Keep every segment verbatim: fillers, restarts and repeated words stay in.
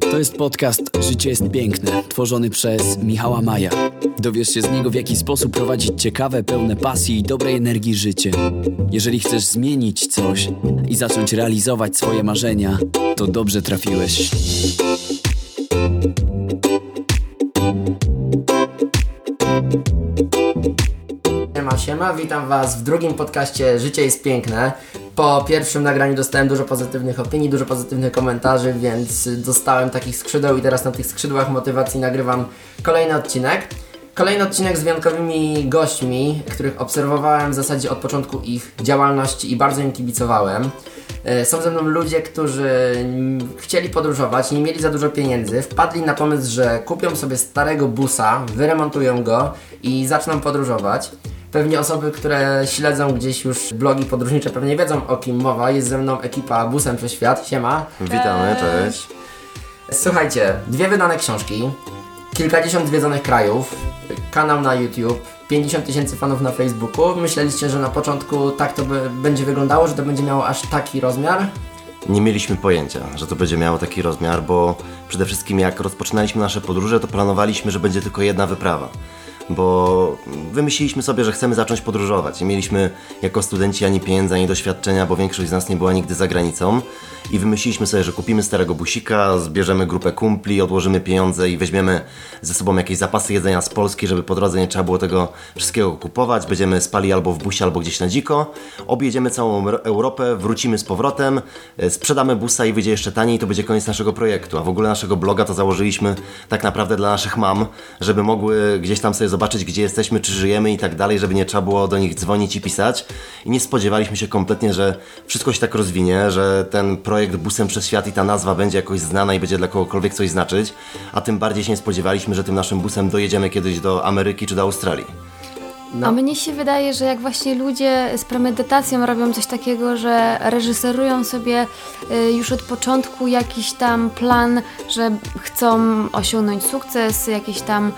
To jest podcast Życie Jest Piękne, tworzony przez Michała Maja. Dowiesz się z niego, w jaki sposób prowadzić ciekawe, pełne pasji i dobrej energii życie. Jeżeli chcesz zmienić coś i zacząć realizować swoje marzenia, to dobrze trafiłeś. Siema, siema, witam was w drugim podcaście Życie Jest Piękne. Po pierwszym nagraniu dostałem dużo pozytywnych opinii, dużo pozytywnych komentarzy, więc dostałem takich skrzydeł i teraz na tych skrzydłach motywacji nagrywam kolejny odcinek. Kolejny odcinek z wyjątkowymi gośćmi, których obserwowałem w zasadzie od początku ich działalności i bardzo im kibicowałem. Są ze mną ludzie, którzy chcieli podróżować, nie mieli za dużo pieniędzy, wpadli na pomysł, że kupią sobie starego busa, wyremontują go i zaczną podróżować. Pewnie osoby, które śledzą gdzieś już blogi podróżnicze, pewnie wiedzą, o kim mowa. Jest ze mną ekipa Busem Przez Świat. Siema. Witamy, cześć. Słuchajcie, dwie wydane książki, kilkadziesiąt zwiedzonych krajów, kanał na YouTube, pięćdziesiąt tysięcy fanów na Facebooku. Myśleliście, że na początku tak to by, będzie wyglądało, że to będzie miało aż taki rozmiar? Nie mieliśmy pojęcia, że to będzie miało taki rozmiar, bo przede wszystkim jak rozpoczynaliśmy nasze podróże, to planowaliśmy, że będzie tylko jedna wyprawa. Bo wymyśliliśmy sobie, że chcemy zacząć podróżować. Nie mieliśmy jako studenci ani pieniędzy, ani doświadczenia, bo większość z nas nie była nigdy za granicą. I wymyśliliśmy sobie, że kupimy starego busika, zbierzemy grupę kumpli, odłożymy pieniądze i weźmiemy ze sobą jakieś zapasy jedzenia z Polski, żeby po drodze nie trzeba było tego wszystkiego kupować. Będziemy spali albo w busie, albo gdzieś na dziko. Objedziemy całą Europę, wrócimy z powrotem, sprzedamy busa i wyjdzie jeszcze taniej i to będzie koniec naszego projektu. A w ogóle naszego bloga to założyliśmy tak naprawdę dla naszych mam, żeby mogły gdzieś tam sobie zobaczyć, gdzie jesteśmy, czy żyjemy i tak dalej, żeby nie trzeba było do nich dzwonić i pisać. I nie spodziewaliśmy się kompletnie, że wszystko się tak rozwinie, że ten projekt Busem Przez Świat i ta nazwa będzie jakoś znana i będzie dla kogokolwiek coś znaczyć, a tym bardziej się nie spodziewaliśmy, że tym naszym busem dojedziemy kiedyś do Ameryki czy do Australii. No. A mnie się wydaje, że jak właśnie ludzie z premedytacją robią coś takiego, że reżyserują sobie już od początku jakiś tam plan, że chcą osiągnąć sukces, jakiś tam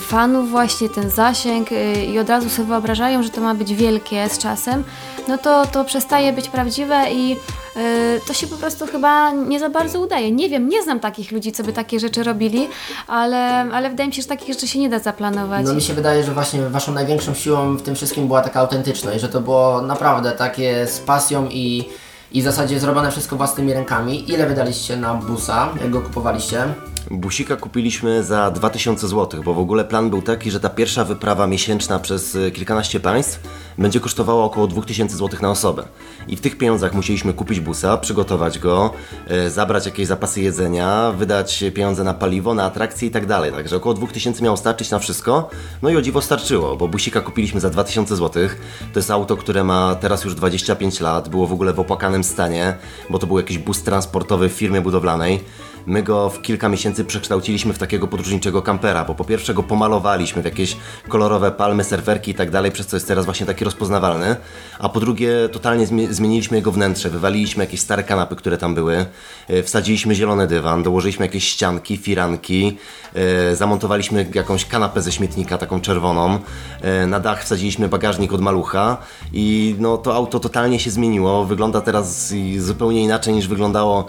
fanów właśnie, ten zasięg i od razu sobie wyobrażają, że to ma być wielkie z czasem, no to to przestaje być prawdziwe i to się po prostu chyba nie za bardzo udaje. Nie wiem, nie znam takich ludzi, co by takie rzeczy robili, ale, ale wydaje mi się, że takich rzeczy się nie da zaplanować. No mi się wydaje, że właśnie waszą największą siłą w tym wszystkim była taka autentyczność, że to było naprawdę takie z pasją i, i w zasadzie zrobione wszystko własnymi rękami. Ile wydaliście na busa, jak go kupowaliście? Busika kupiliśmy za dwa tysiące złotych, bo w ogóle plan był taki, że ta pierwsza wyprawa miesięczna przez kilkanaście państw będzie kosztowała około dwa tysiące złotych na osobę. I w tych pieniądzach musieliśmy kupić busa, przygotować go, e, zabrać jakieś zapasy jedzenia, wydać pieniądze na paliwo, na atrakcje i tak dalej. Także około dwa tysiące miało starczyć na wszystko. No i o dziwo starczyło, bo busika kupiliśmy za dwa tysiące złotych. To jest auto, które ma teraz już dwadzieścia pięć lat, było w ogóle w opłakanym stanie, bo to był jakiś bus transportowy w firmie budowlanej. My go w kilka miesięcy przekształciliśmy w takiego podróżniczego kampera, bo po pierwsze go pomalowaliśmy w jakieś kolorowe palmy, serwerki i tak dalej, przez co jest teraz właśnie taki rozpoznawalny, a po drugie totalnie zmieniliśmy jego wnętrze, wywaliliśmy jakieś stare kanapy, które tam były, wsadziliśmy zielony dywan, dołożyliśmy jakieś ścianki, firanki, zamontowaliśmy jakąś kanapę ze śmietnika, taką czerwoną, na dach wsadziliśmy bagażnik od malucha i no to auto totalnie się zmieniło, wygląda teraz zupełnie inaczej niż wyglądało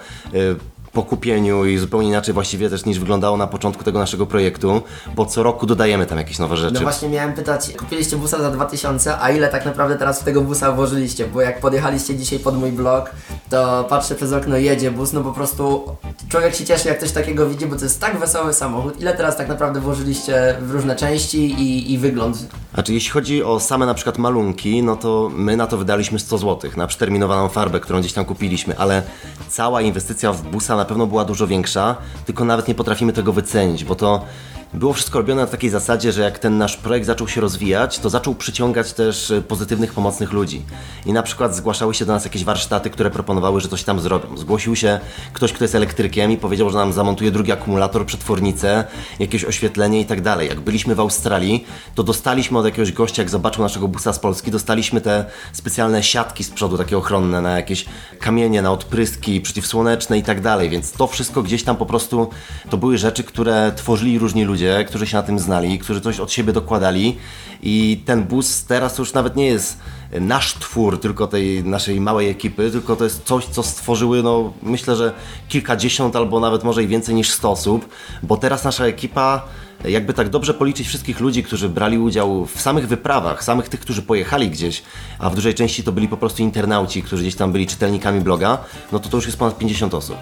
po kupieniu i zupełnie inaczej właściwie też niż wyglądało na początku tego naszego projektu, bo co roku dodajemy tam jakieś nowe rzeczy. No właśnie miałem pytać, kupiliście busa za dwa tysiące, a ile tak naprawdę teraz w tego busa włożyliście? Bo jak podjechaliście dzisiaj pod mój blog, to patrzę przez okno, jedzie bus, no po prostu człowiek się cieszy, jak coś takiego widzi, bo to jest tak wesoły samochód. Ile teraz tak naprawdę włożyliście w różne części i, i wygląd? Znaczy jeśli chodzi o same na przykład malunki, no to my na to wydaliśmy sto złotych, na przeterminowaną farbę, którą gdzieś tam kupiliśmy, ale cała inwestycja w busa na pewno była dużo większa, tylko nawet nie potrafimy tego wycenić, bo to było wszystko robione na takiej zasadzie, że jak ten nasz projekt zaczął się rozwijać, to zaczął przyciągać też pozytywnych, pomocnych ludzi. I na przykład zgłaszały się do nas jakieś warsztaty, które proponowały, że coś tam zrobią. Zgłosił się ktoś, kto jest elektrykiem i powiedział, że nam zamontuje drugi akumulator, przetwornicę, jakieś oświetlenie i tak dalej. Jak byliśmy w Australii, to dostaliśmy od jakiegoś gościa, jak zobaczył naszego busa z Polski, dostaliśmy te specjalne siatki z przodu, takie ochronne, na jakieś kamienie, na odpryski, przeciwsłoneczne i tak dalej. Więc to wszystko gdzieś tam po prostu, to były rzeczy, które tworzyli różni ludzie. ludzie, którzy się na tym znali, którzy coś od siebie dokładali i ten bus teraz już nawet nie jest nasz twór, tylko tej naszej małej ekipy, tylko to jest coś, co stworzyły, no myślę, że kilkadziesiąt albo nawet może i więcej niż sto osób, bo teraz nasza ekipa, jakby tak dobrze policzyć wszystkich ludzi, którzy brali udział w samych wyprawach, samych tych, którzy pojechali gdzieś, a w dużej części to byli po prostu internauci, którzy gdzieś tam byli czytelnikami bloga, no to to już jest ponad pięćdziesiąt osób.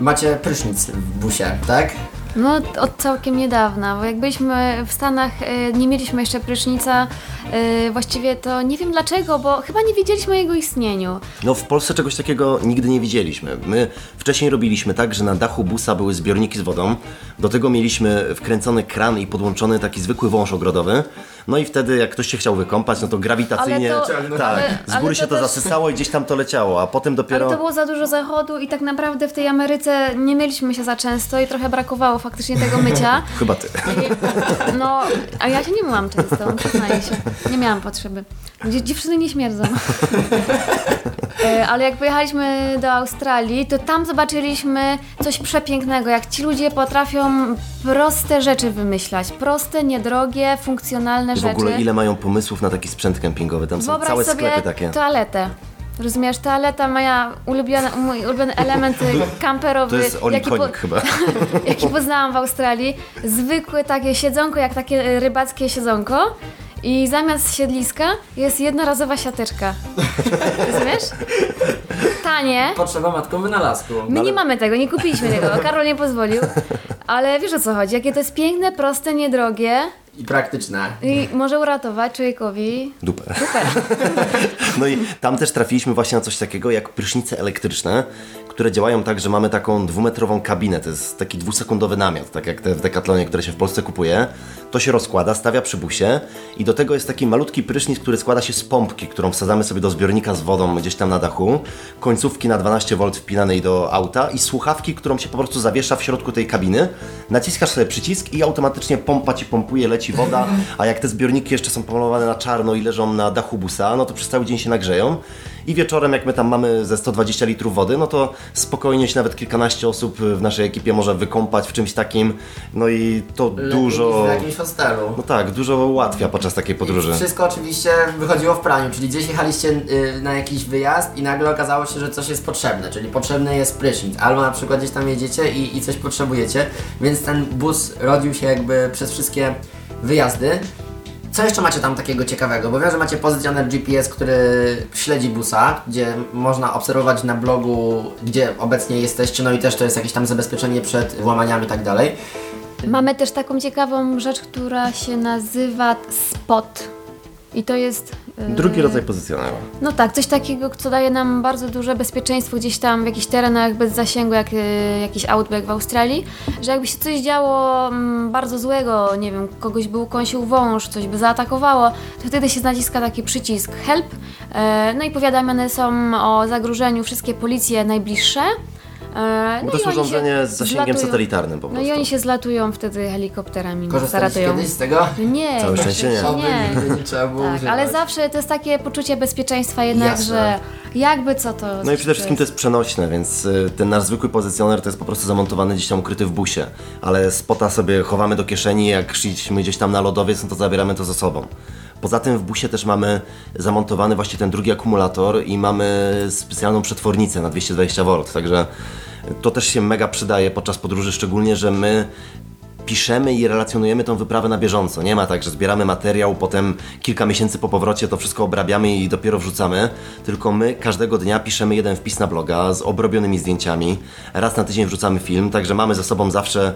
Macie prysznic w busie, tak? No od całkiem niedawna, bo jak byliśmy w Stanach, nie mieliśmy jeszcze prysznica, właściwie to nie wiem dlaczego, bo chyba nie wiedzieliśmy o jego istnieniu. No w Polsce czegoś takiego nigdy nie widzieliśmy. My wcześniej robiliśmy tak, że na dachu busa były zbiorniki z wodą, do tego mieliśmy wkręcony kran i podłączony taki zwykły wąż ogrodowy, no i wtedy jak ktoś się chciał wykąpać, no to grawitacyjnie to, tak, ale, z góry to się to też... zasysało i gdzieś tam to leciało, a potem dopiero... Ale to było za dużo zachodu i tak naprawdę w tej Ameryce nie mieliśmy się za często i trochę brakowało faktycznie tego mycia. Chyba ty. No, a ja się nie myłam często, przyznaję się. Nie miałam potrzeby. Dziewczyny nie śmierdzą. Ale jak pojechaliśmy do Australii, to tam zobaczyliśmy coś przepięknego, jak ci ludzie potrafią proste rzeczy wymyślać. Proste, niedrogie, funkcjonalne w rzeczy. W ogóle ile mają pomysłów na taki sprzęt kempingowy? Tam wyobraź są całe sobie sklepy takie. Toaletę. Rozumiesz, toaleta, moja ulubiona, mój ulubiony element kamperowy. To jest Oli Konik po, chyba. Jaki poznałam w Australii. Zwykłe takie siedzonko, jak takie rybackie siedzonko. I zamiast siedliska jest jednorazowa siateczka. Rozumiesz? Tanie. Potrzeba matką wynalazku. My nie mamy tego, nie kupiliśmy tego. Karol nie pozwolił. Ale wiesz o co chodzi, jakie to jest piękne, proste, niedrogie. I praktyczne. I może uratować człowiekowi... Dupę. Dupę. No i tam też trafiliśmy właśnie na coś takiego jak prysznice elektryczne, które działają tak, że mamy taką dwumetrową kabinę. To jest taki dwusekundowy namiot, tak jak te w Decathlonie, które się w Polsce kupuje. To się rozkłada, stawia przy busie i do tego jest taki malutki prysznic, który składa się z pompki, którą wsadzamy sobie do zbiornika z wodą gdzieś tam na dachu, końcówki na dwanaście wolt wpinanej do auta i słuchawki, którą się po prostu zawiesza w środku tej kabiny. Naciskasz sobie przycisk i automatycznie pompa ci pompuje, leci woda, a jak te zbiorniki jeszcze są pomalowane na czarno i leżą na dachu busa, no to przez cały dzień się nagrzeją. I wieczorem, jak my tam mamy ze sto dwadzieścia litrów wody, no to spokojnie się nawet kilkanaście osób w naszej ekipie może wykąpać w czymś takim. No i to lepiej dużo... w jakimś hostelu. No tak, dużo ułatwia podczas takiej podróży. I wszystko oczywiście wychodziło w praniu, czyli gdzieś jechaliście na jakiś wyjazd i nagle okazało się, że coś jest potrzebne, czyli potrzebny jest prysznic, albo na przykład gdzieś tam jedziecie i, i coś potrzebujecie, więc ten bus rodził się jakby przez wszystkie wyjazdy. Co jeszcze macie tam takiego ciekawego? Bo wiem, że macie pozycjoner G P S, który śledzi busa, gdzie można obserwować na blogu, gdzie obecnie jesteście, no i też to jest jakieś tam zabezpieczenie przed włamaniami i tak dalej. Mamy też taką ciekawą rzecz, która się nazywa spot. I to jest... Yy... drugi rodzaj pozycjonera. No tak, coś takiego, co daje nam bardzo duże bezpieczeństwo gdzieś tam w jakichś terenach bez zasięgu, jak yy, jakiś outback w Australii, że jakby się coś działo m, bardzo złego, nie wiem, kogoś by ukąsił wąż, coś by zaatakowało, to wtedy się naciska taki przycisk help, yy, no i powiadamiane są o zagrożeniu wszystkie policje najbliższe. No to jest urządzenie z zasięgiem zlatują. Satelitarnym po prostu. No i oni się zlatują wtedy helikopterami. Korzystaliście kiedyś z tego? Nie. Całe szczęście nie. nie. nie trzeba było tak, ale zawsze to jest takie poczucie bezpieczeństwa jednak, jasne. Że jakby co to... No i przede wszystkim to jest przenośne, więc ten nasz zwykły pozycjoner to jest po prostu zamontowany gdzieś tam ukryty w busie. Ale spota sobie chowamy do kieszeni, jak szliśmy gdzieś tam na lodowiec, no to zabieramy to ze sobą. Poza tym w busie też mamy zamontowany właśnie ten drugi akumulator i mamy specjalną przetwornicę na dwieście dwadzieścia wolt, także to też się mega przydaje podczas podróży, szczególnie, że my piszemy i relacjonujemy tą wyprawę na bieżąco. Nie ma tak, że zbieramy materiał, potem kilka miesięcy po powrocie to wszystko obrabiamy i dopiero wrzucamy, tylko my każdego dnia piszemy jeden wpis na bloga z obrobionymi zdjęciami, raz na tydzień wrzucamy film, także mamy ze sobą zawsze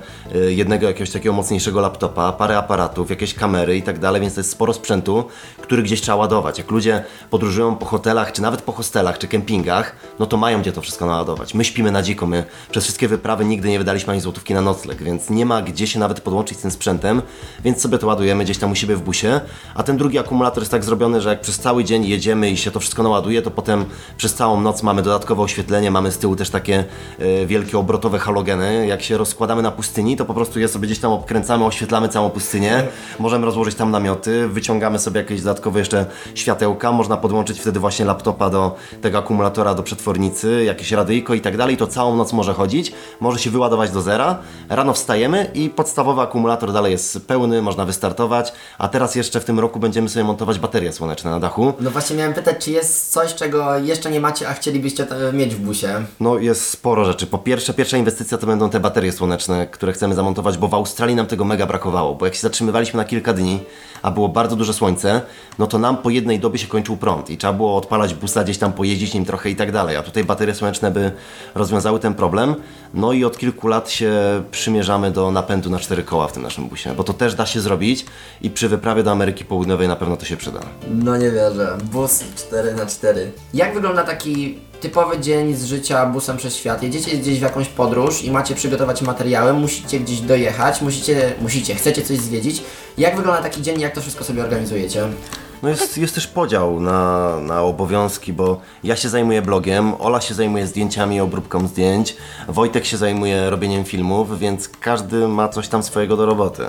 jednego jakiegoś takiego mocniejszego laptopa, parę aparatów, jakieś kamery i tak dalej, więc to jest sporo sprzętu, który gdzieś trzeba ładować. Jak ludzie podróżują po hotelach, czy nawet po hostelach, czy kempingach, no to mają gdzie to wszystko naładować. My śpimy na dziko, my przez wszystkie wyprawy nigdy nie wydaliśmy ani złotówki na nocleg, więc nie ma gdzie się nawet podłączyć z tym sprzętem, więc sobie to ładujemy gdzieś tam u siebie w busie, a ten drugi akumulator jest tak zrobiony, że jak przez cały dzień jedziemy i się to wszystko naładuje, to potem przez całą noc mamy dodatkowe oświetlenie, mamy z tyłu też takie y, wielkie obrotowe halogeny, jak się rozkładamy na pustyni, to po prostu je sobie gdzieś tam obkręcamy, oświetlamy całą pustynię, możemy rozłożyć tam namioty, wyciągamy sobie jakieś dodatkowe jeszcze światełka, można podłączyć wtedy właśnie laptopa do tego akumulatora, do przetwornicy, jakieś radyjko i tak dalej, to całą noc może chodzić, może się wyładować do zera, rano wstajemy i pod podstawowy akumulator dalej jest pełny, można wystartować, a teraz jeszcze w tym roku będziemy sobie montować baterie słoneczne na dachu. No właśnie miałem pytać, czy jest coś, czego jeszcze nie macie, a chcielibyście mieć w busie? No jest sporo rzeczy. Po pierwsze, pierwsza inwestycja to będą te baterie słoneczne, które chcemy zamontować, bo w Australii nam tego mega brakowało, bo jak się zatrzymywaliśmy na kilka dni, a było bardzo duże słońce, no to nam po jednej dobie się kończył prąd i trzeba było odpalać busa, gdzieś tam pojeździć nim trochę i tak dalej, a tutaj baterie słoneczne by rozwiązały ten problem. No i od kilku lat się przymierzamy do napędu na cztery koła w tym naszym busie, bo to też da się zrobić i przy wyprawie do Ameryki Południowej na pewno to się przyda. No nie wierzę, bus cztery na cztery. Jak wygląda taki typowy dzień z życia busem przez świat? Jedziecie gdzieś w jakąś podróż i macie przygotować materiały, musicie gdzieś dojechać, musicie, musicie, chcecie coś zwiedzić. Jak wygląda taki dzień, jak to wszystko sobie organizujecie? No jest, jest też podział na, na obowiązki, bo ja się zajmuję blogiem, Ola się zajmuje zdjęciami i obróbką zdjęć, Wojtek się zajmuje robieniem filmów, więc każdy ma coś tam swojego do roboty.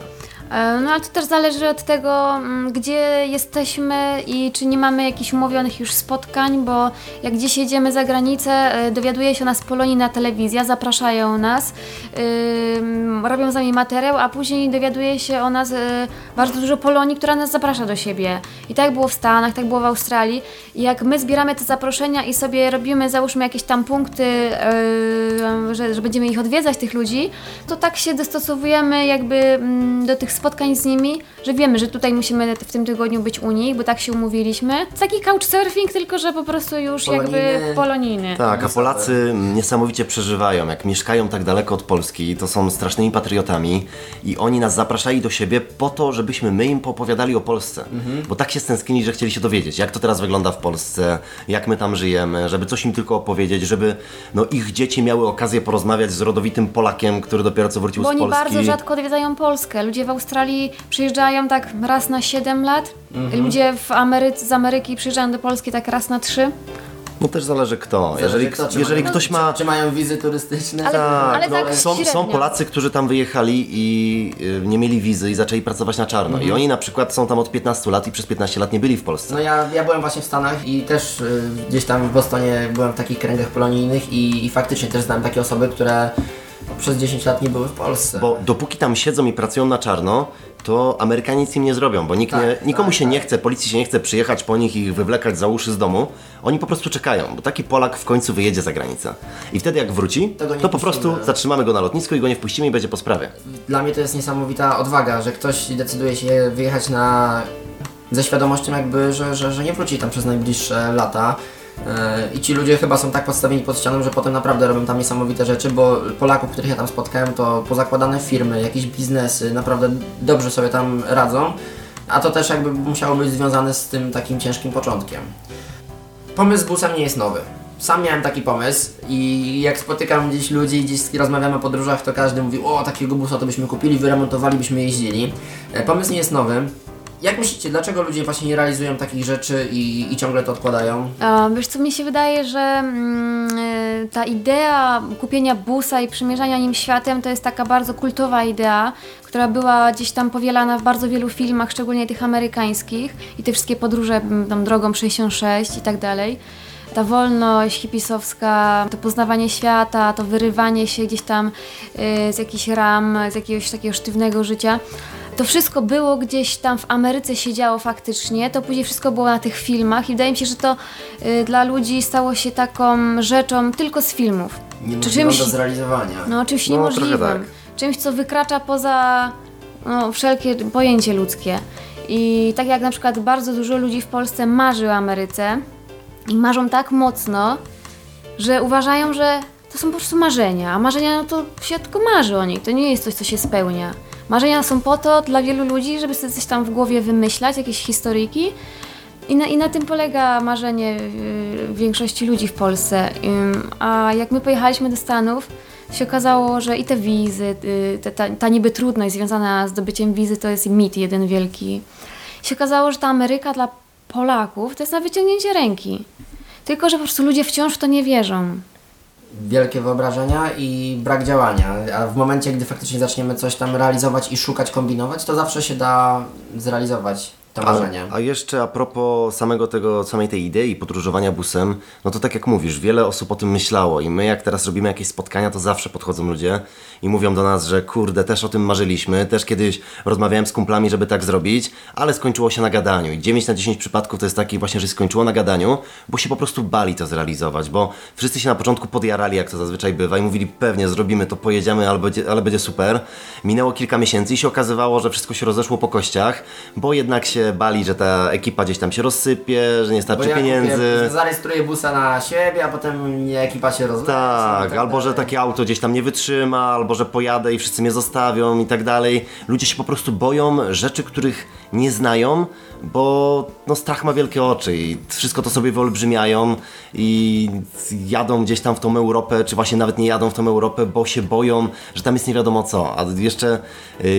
No ale to też zależy od tego, gdzie jesteśmy i czy nie mamy jakichś umówionych już spotkań, bo jak gdzieś jedziemy za granicę, dowiaduje się o nas polonijna telewizja, zapraszają nas, yy, robią z nami materiał, a później dowiaduje się o nas yy, bardzo dużo Polonii, która nas zaprasza do siebie. I tak było w Stanach, tak było w Australii. I jak my zbieramy te zaproszenia i sobie robimy, załóżmy jakieś tam punkty, yy, że, że będziemy ich odwiedzać, tych ludzi, to tak się dostosowujemy jakby yy, do tych spotkań z nimi, że wiemy, że tutaj musimy w tym tygodniu być u nich, bo tak się umówiliśmy. Taki couchsurfing, tylko że po prostu już polonijny. jakby polonijny. Tak, a Polacy niesamowicie przeżywają, jak mieszkają tak daleko od Polski, to są strasznymi patriotami i oni nas zapraszali do siebie po to, żebyśmy my im poopowiadali o Polsce, mhm. bo tak się stęsknili, że chcieli się dowiedzieć, jak to teraz wygląda w Polsce, jak my tam żyjemy, żeby coś im tylko opowiedzieć, żeby no, ich dzieci miały okazję porozmawiać z rodowitym Polakiem, który dopiero co wrócił bo z Polski. Bo oni bardzo rzadko odwiedzają Polskę. Ludzie w Australii przyjeżdżają tak raz na siedem lat, mhm. ludzie w Ameryce, z Ameryki przyjeżdżają do Polski tak raz na trzy. No też zależy kto. Zależy jeżeli kto, czy jeżeli mają, ktoś ma... Czy mają wizy turystyczne? Ale, tak, ale tak no, są, są Polacy, którzy tam wyjechali i y, nie mieli wizy i zaczęli pracować na czarno. Mhm. I oni na przykład są tam od piętnastu lat i przez piętnaście lat nie byli w Polsce. No ja, ja byłem właśnie w Stanach i też y, gdzieś tam w Bostonie byłem w takich kręgach polonijnych i, i faktycznie też znam takie osoby, które przez dziesięć lat nie były w Polsce. Bo dopóki tam siedzą i pracują na czarno, to Amerykanie nic im nie zrobią, bo nikt tak, nie, nikomu tak, się tak. nie chce, policji się nie chce przyjechać po nich i ich wywlekać za uszy z domu. Oni po prostu czekają, bo taki Polak w końcu wyjedzie za granicę. I wtedy jak wróci, to puścimy. Po prostu zatrzymamy go na lotnisku i go nie wpuścimy i będzie po sprawie. Dla mnie to jest niesamowita odwaga, że ktoś decyduje się wyjechać na... ze świadomością jakby, że, że, że nie wróci tam przez najbliższe lata. I ci ludzie chyba są tak podstawieni pod ścianą, że potem naprawdę robią tam niesamowite rzeczy, bo Polaków, których ja tam spotkałem, to pozakładane firmy, jakieś biznesy, naprawdę dobrze sobie tam radzą, a to też jakby musiało być związane z tym takim ciężkim początkiem. Pomysł z busem nie jest nowy. Sam miałem taki pomysł i jak spotykam gdzieś ludzi, gdzieś rozmawiamy o podróżach, to każdy mówi, o takiego busa to byśmy kupili, wyremontowali, byśmy jeździli. Pomysł nie jest nowy. Jak myślicie, dlaczego ludzie właśnie nie realizują takich rzeczy i, i ciągle to odkładają? A, wiesz co, mi się wydaje, że mm, ta idea kupienia busa i przymierzania nim światem to jest taka bardzo kultowa idea, która była gdzieś tam powielana w bardzo wielu filmach, szczególnie tych amerykańskich i te wszystkie podróże tam drogą sześćdziesiąt sześć i tak dalej. Ta wolność hipisowska, to poznawanie świata, to wyrywanie się gdzieś tam y, z jakichś ram, z jakiegoś takiego sztywnego życia. To wszystko było gdzieś tam w Ameryce się działo faktycznie, to później wszystko było na tych filmach i wydaje mi się, że to y, dla ludzi stało się taką rzeczą tylko z filmów. Niemożliwym do zrealizowania. No, czymś no, niemożliwym. Tak. Czymś, co wykracza poza no, wszelkie pojęcie ludzkie. I tak jak na przykład bardzo dużo ludzi w Polsce marzy o Ameryce i marzą tak mocno, że uważają, że to są po prostu marzenia, a marzenia no to się tylko marzy o nich, to nie jest coś, co się spełnia. Marzenia są po to dla wielu ludzi, żeby sobie coś tam w głowie wymyślać, jakieś historyjki. I na, i na tym polega marzenie yy, większości ludzi w Polsce. Yy, a jak my pojechaliśmy do Stanów, się okazało, że i te wizy, yy, te, ta, ta niby trudność związana z zdobyciem wizy to jest mit jeden wielki. Się okazało, że ta Ameryka dla Polaków to jest na wyciągnięcie ręki. Tylko że po prostu ludzie wciąż w to nie wierzą. Wielkie wyobrażenia i brak działania, a w momencie, gdy faktycznie zaczniemy coś tam realizować i szukać, kombinować, to zawsze się da zrealizować. to marzenie. A, a jeszcze a propos samego tego, samej tej idei podróżowania busem, no to tak jak mówisz, wiele osób o tym myślało i my jak teraz robimy jakieś spotkania, to zawsze podchodzą ludzie i mówią do nas, że kurde, też o tym marzyliśmy, też kiedyś rozmawiałem z kumplami, żeby tak zrobić, ale skończyło się na gadaniu i dziewięć na dziesięć przypadków to jest taki właśnie, że się skończyło na gadaniu, bo się po prostu bali to zrealizować, bo wszyscy się na początku podjarali, jak to zazwyczaj bywa i mówili pewnie zrobimy to, pojedziemy, ale będzie, ale będzie super. Minęło kilka miesięcy i się okazywało, że wszystko się rozeszło po kościach, bo jednak się bali, że ta ekipa gdzieś tam się rozsypie, że nie starczy bo ja pieniędzy. Kupię, zarejestruję busa na siebie, a potem ekipa się rozleje. Tak, tak, albo dalej. Że takie auto gdzieś tam nie wytrzyma, albo że pojadę i wszyscy mnie zostawią i tak dalej. Ludzie się po prostu boją rzeczy, których nie znają, bo no, strach ma wielkie oczy i wszystko to sobie wyolbrzymiają i jadą gdzieś tam w tą Europę, czy właśnie nawet nie jadą w tą Europę, bo się boją, że tam jest nie wiadomo co. A jeszcze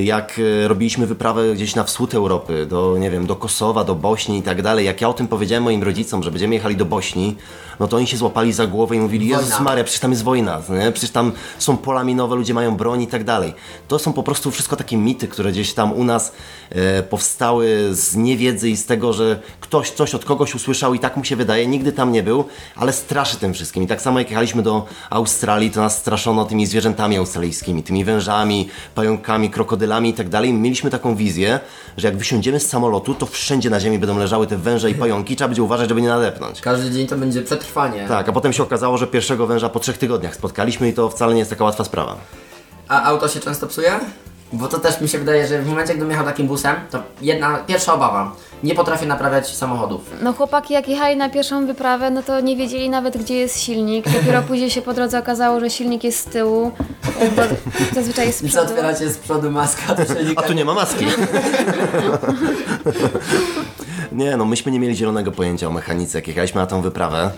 jak robiliśmy wyprawę gdzieś na wschód Europy, do nie wiem, do Kosowa, do Bośni i tak dalej, jak ja o tym powiedziałem moim rodzicom, że będziemy jechali do Bośni, no to oni się złapali za głowę i mówili, Jezus Maria, przecież tam jest wojna, nie? Przecież tam są pola minowe, ludzie mają broń i tak dalej. To są po prostu wszystko takie mity, które gdzieś tam u nas e, powstały z niewiedzy i z tego, że ktoś coś od kogoś usłyszał i tak mu się wydaje, nigdy tam nie był, ale straszy tym wszystkim. I tak samo jak jechaliśmy do Australii, to nas straszono tymi zwierzętami australijskimi, tymi wężami, pająkami, krokodylami i tak dalej. Mieliśmy taką wizję, że jak wysiądziemy z samolotu, to wszędzie na ziemi będą leżały te węże i pająki, trzeba będzie uważać, żeby nie nadepnąć. Każdy dzień to będzie przetrwanie. Tak, a potem się okazało, że pierwszego węża po trzech tygodniach spotkaliśmy i to wcale nie jest taka łatwa sprawa. A auto się często psuje? Bo to też mi się wydaje, że w momencie, gdybym jechał takim busem, to jedna pierwsza obawa. Nie potrafię naprawiać samochodów. No chłopaki jak jechali na pierwszą wyprawę, no to nie wiedzieli nawet, gdzie jest silnik. Dopiero później się po drodze okazało, że silnik jest z tyłu. Bo zazwyczaj jest z przodu. I co otwieracie z przodu maska? To silnika... A tu nie ma maski. Nie no, myśmy nie mieli zielonego pojęcia o mechanice, jak jechaliśmy na tą wyprawę.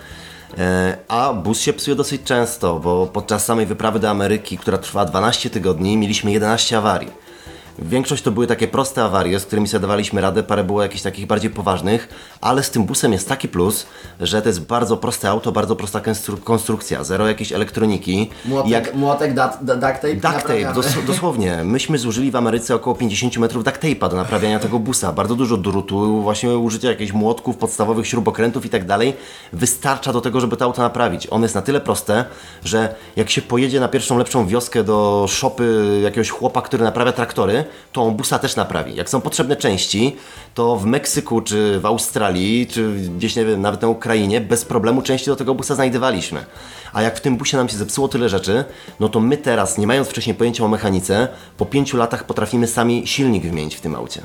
A bus się psuje dosyć często, bo podczas samej wyprawy do Ameryki, która trwała dwanaście tygodni, mieliśmy jedenaście awarii. Większość to były takie proste awarie, z którymi sobie dawaliśmy radę, parę było jakichś takich bardziej poważnych, ale z tym busem jest taki plus, że to jest bardzo proste auto, bardzo prosta konstrukcja, zero jakiejś elektroniki. Młotek, jak... młotek da, da, duct tape? Duct tape, dos, dosłownie. Myśmy zużyli w Ameryce około pięćdziesiąt metrów duct tape'a do naprawiania tego busa. Bardzo dużo drutu, właśnie użycia jakichś młotków, podstawowych śrubokrętów i tak dalej. Wystarcza do tego, żeby to auto naprawić. Ono jest na tyle proste, że jak się pojedzie na pierwszą lepszą wioskę do szopy jakiegoś chłopa, który naprawia traktory, to on busa też naprawi. Jak są potrzebne części, to w Meksyku, czy w Australii, czy gdzieś, nie wiem, nawet na Ukrainie, bez problemu części do tego busa znajdowaliśmy. A jak w tym busie nam się zepsuło tyle rzeczy, no to my teraz, nie mając wcześniej pojęcia o mechanice, po pięciu latach potrafimy sami silnik wymienić w tym aucie.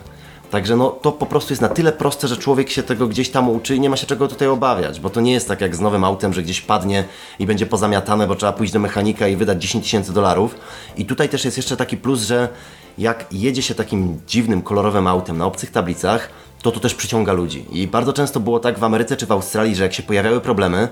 Także no to po prostu jest na tyle proste, że człowiek się tego gdzieś tam uczy i nie ma się czego tutaj obawiać, bo to nie jest tak jak z nowym autem, że gdzieś padnie i będzie pozamiatane, bo trzeba pójść do mechanika i wydać dziesięć tysięcy dolarów. I tutaj też jest jeszcze taki plus, że jak jedzie się takim dziwnym, kolorowym autem na obcych tablicach, to to też przyciąga ludzi. I bardzo często było tak w Ameryce czy w Australii, że jak się pojawiały problemy,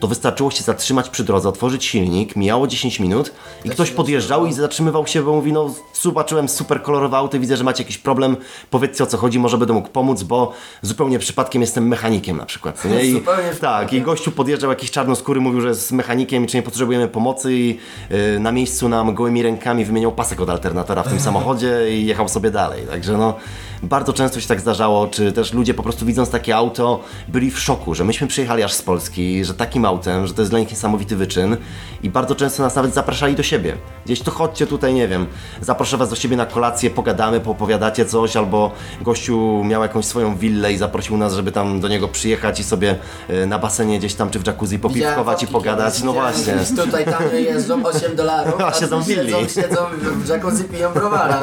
to wystarczyło się zatrzymać przy drodze, otworzyć silnik, mijało dziesięć minut i to ktoś podjeżdżał i zatrzymywał się, bo mówi, no zobaczyłem super kolorowe auto, widzę, że macie jakiś problem, powiedzcie o co chodzi, może będę mógł pomóc, bo zupełnie przypadkiem jestem mechanikiem na przykład. Nie? I, tak, i gościu podjeżdżał jakiś czarnoskóry, mówił, że jest mechanikiem i czy nie potrzebujemy pomocy i yy, na miejscu nam gołymi rękami wymieniał pasek od alternatora w tym samochodzie i jechał sobie dalej. Także no, bardzo często się tak zdarzało, czy też ludzie po prostu widząc takie auto byli w szoku, że myśmy przyjechali aż z Polski, że takim autem, że to jest dla nich niesamowity wyczyn i bardzo często nas nawet zapraszali do siebie. Gdzieś to chodźcie tutaj, nie wiem, zaproszę was do siebie na kolację, pogadamy, poopowiadacie coś, albo gościu miał jakąś swoją willę i zaprosił nas, żeby tam do niego przyjechać i sobie na basenie gdzieś tam czy w jacuzzi popiwkować i pogadać, no właśnie. Tutaj tam jeżdżą osiem dolarów, a, a siedzą, siedzą, siedzą w jacuzzi, piją browara.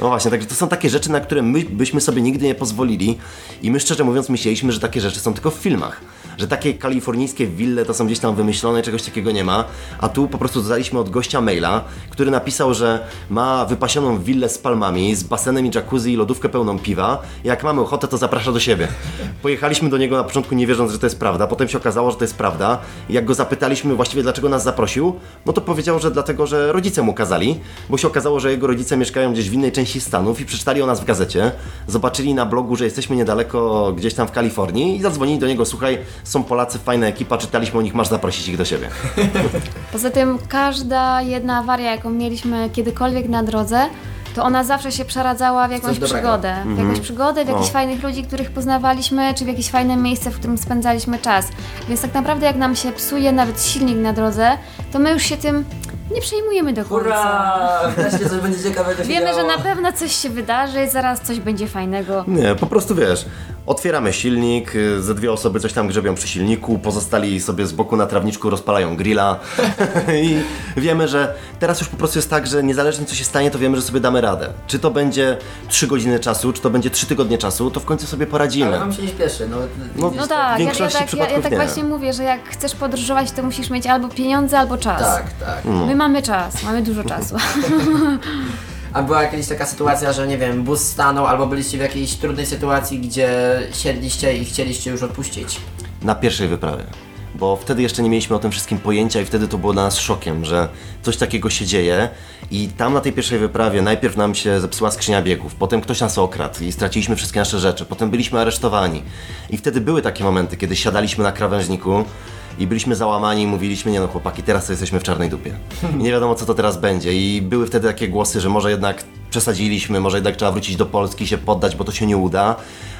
No właśnie, także to są takie rzeczy, na które my byśmy sobie nigdy nie pozwolili i my szczerze mówiąc myśleliśmy, że takie rzeczy są tylko w filmach, że takie kalifornijskie wille to są gdzieś tam wymyślone, czegoś takiego nie ma, a tu po prostu dostaliśmy od gościa maila, który napisał, że ma wypasioną willę z palmami, z basenem i jacuzzi i lodówkę pełną piwa, jak mamy ochotę to zaprasza do siebie. Pojechaliśmy do niego na początku nie wierząc, że to jest prawda, potem się okazało, że to jest prawda i jak go zapytaliśmy właściwie dlaczego nas zaprosił, no to powiedział, że dlatego, że rodzice mu kazali, bo się okazało, że jego rodzice mieszkają gdzieś w innej części Stanów i przeczytali o nas w gazecie, zobaczyli na blogu, że jesteśmy niedaleko gdzieś tam w Kalifornii i zadzwonili do niego, słuchaj, są Polacy, fajna ekipa, czytaliśmy o nich, masz zaprosić ich do siebie. Poza tym każda jedna awaria, jaką mieliśmy kiedykolwiek na drodze, to ona zawsze się przeradzała w jakąś przygodę, w jakąś mm-hmm. przygodę, w jakichś o. fajnych ludzi, których poznawaliśmy, czy w jakieś fajne miejsce, w którym spędzaliśmy czas. Więc tak naprawdę jak nam się psuje nawet silnik na drodze, to my już się tym nie przejmujemy do końca. Hurra! Wreszcie coś będzie ciekawego się Wiemy, działo. Że na pewno coś się wydarzy, zaraz coś będzie fajnego. Nie, po prostu wiesz, otwieramy silnik, ze dwie osoby coś tam grzebią przy silniku, pozostali sobie z boku na trawniczku rozpalają grilla i wiemy, że teraz już po prostu jest tak, że niezależnie co się stanie, to wiemy, że sobie damy radę. Czy to będzie trzy godziny czasu, czy to będzie trzy tygodnie czasu, to w końcu sobie poradzimy. Ale wam się nie śpieszy. No, no, no tak, ja, ja, tak ja, ja tak właśnie mówię, że jak chcesz podróżować, to musisz mieć albo pieniądze, albo czas. Tak, tak. Mm. My mamy czas, mamy dużo czasu. A była kiedyś taka sytuacja, że nie wiem, bus stanął albo byliście w jakiejś trudnej sytuacji, gdzie siedliście i chcieliście już odpuścić? Na pierwszej wyprawie, bo wtedy jeszcze nie mieliśmy o tym wszystkim pojęcia i wtedy to było dla nas szokiem, że coś takiego się dzieje i tam na tej pierwszej wyprawie najpierw nam się zepsuła skrzynia biegów, potem ktoś nas okradł i straciliśmy wszystkie nasze rzeczy, potem byliśmy aresztowani i wtedy były takie momenty, kiedy siadaliśmy na krawężniku i byliśmy załamani i mówiliśmy, nie no chłopaki, teraz to jesteśmy w czarnej dupie. I nie wiadomo co to teraz będzie i były wtedy takie głosy, że może jednak przesadziliśmy, może jednak trzeba wrócić do Polski, się poddać, bo to się nie uda.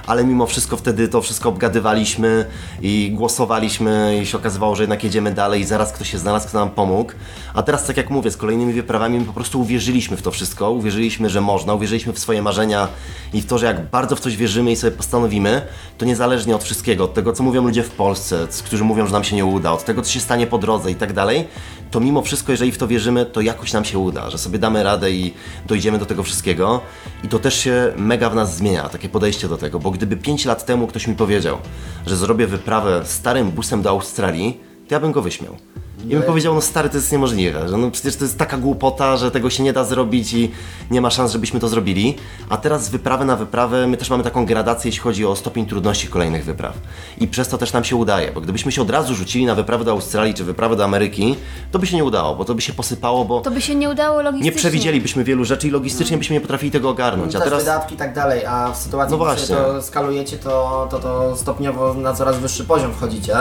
Ale mimo wszystko wtedy to wszystko obgadywaliśmy i głosowaliśmy i się okazywało, że jednak jedziemy dalej i zaraz ktoś się znalazł, kto nam pomógł. A teraz, tak jak mówię, z kolejnymi wyprawami my po prostu uwierzyliśmy w to wszystko, uwierzyliśmy, że można, uwierzyliśmy w swoje marzenia i w to, że jak bardzo w coś wierzymy i sobie postanowimy, to niezależnie od wszystkiego, od tego, co mówią ludzie w Polsce, którzy mówią, że nam się nie uda, od tego, co się stanie po drodze i tak dalej, to mimo wszystko, jeżeli w to wierzymy, to jakoś nam się uda, że sobie damy radę i dojdziemy do tego wszystkiego i to też się mega w nas zmienia, takie podejście do tego, bo gdyby pięć lat temu ktoś mi powiedział, że zrobię wyprawę starym busem do Australii, to ja bym go wyśmiał. I bym powiedział, no stary, to jest niemożliwe, że no przecież to jest taka głupota, że tego się nie da zrobić i nie ma szans, żebyśmy to zrobili. A teraz z wyprawy na wyprawę my też mamy taką gradację, jeśli chodzi o stopień trudności kolejnych wypraw. I przez to też nam się udaje, bo gdybyśmy się od razu rzucili na wyprawę do Australii czy wyprawę do Ameryki, to by się nie udało, bo to by się posypało, bo to by się nie udało logistycznie. Nie przewidzielibyśmy wielu rzeczy i logistycznie byśmy nie potrafili tego ogarnąć. A teraz wydatki i tak dalej, a w sytuacji, no gdy to skalujecie, to, to, to stopniowo na coraz wyższy poziom wchodzicie.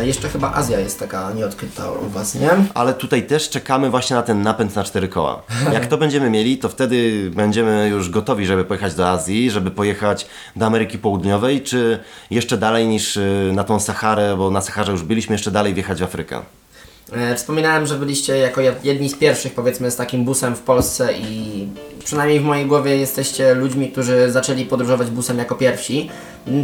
Jeszcze chyba Azja jest taka nieodkryta u was, nie? Ale tutaj też czekamy właśnie na ten napęd na cztery koła. Jak to będziemy mieli, to wtedy będziemy już gotowi, żeby pojechać do Azji, żeby pojechać do Ameryki Południowej, czy jeszcze dalej niż na tą Saharę, bo na Saharze już byliśmy, jeszcze dalej wjechać w Afrykę. Wspominałem, że byliście jako jedni z pierwszych, powiedzmy, z takim busem w Polsce i przynajmniej w mojej głowie jesteście ludźmi, którzy zaczęli podróżować busem jako pierwsi.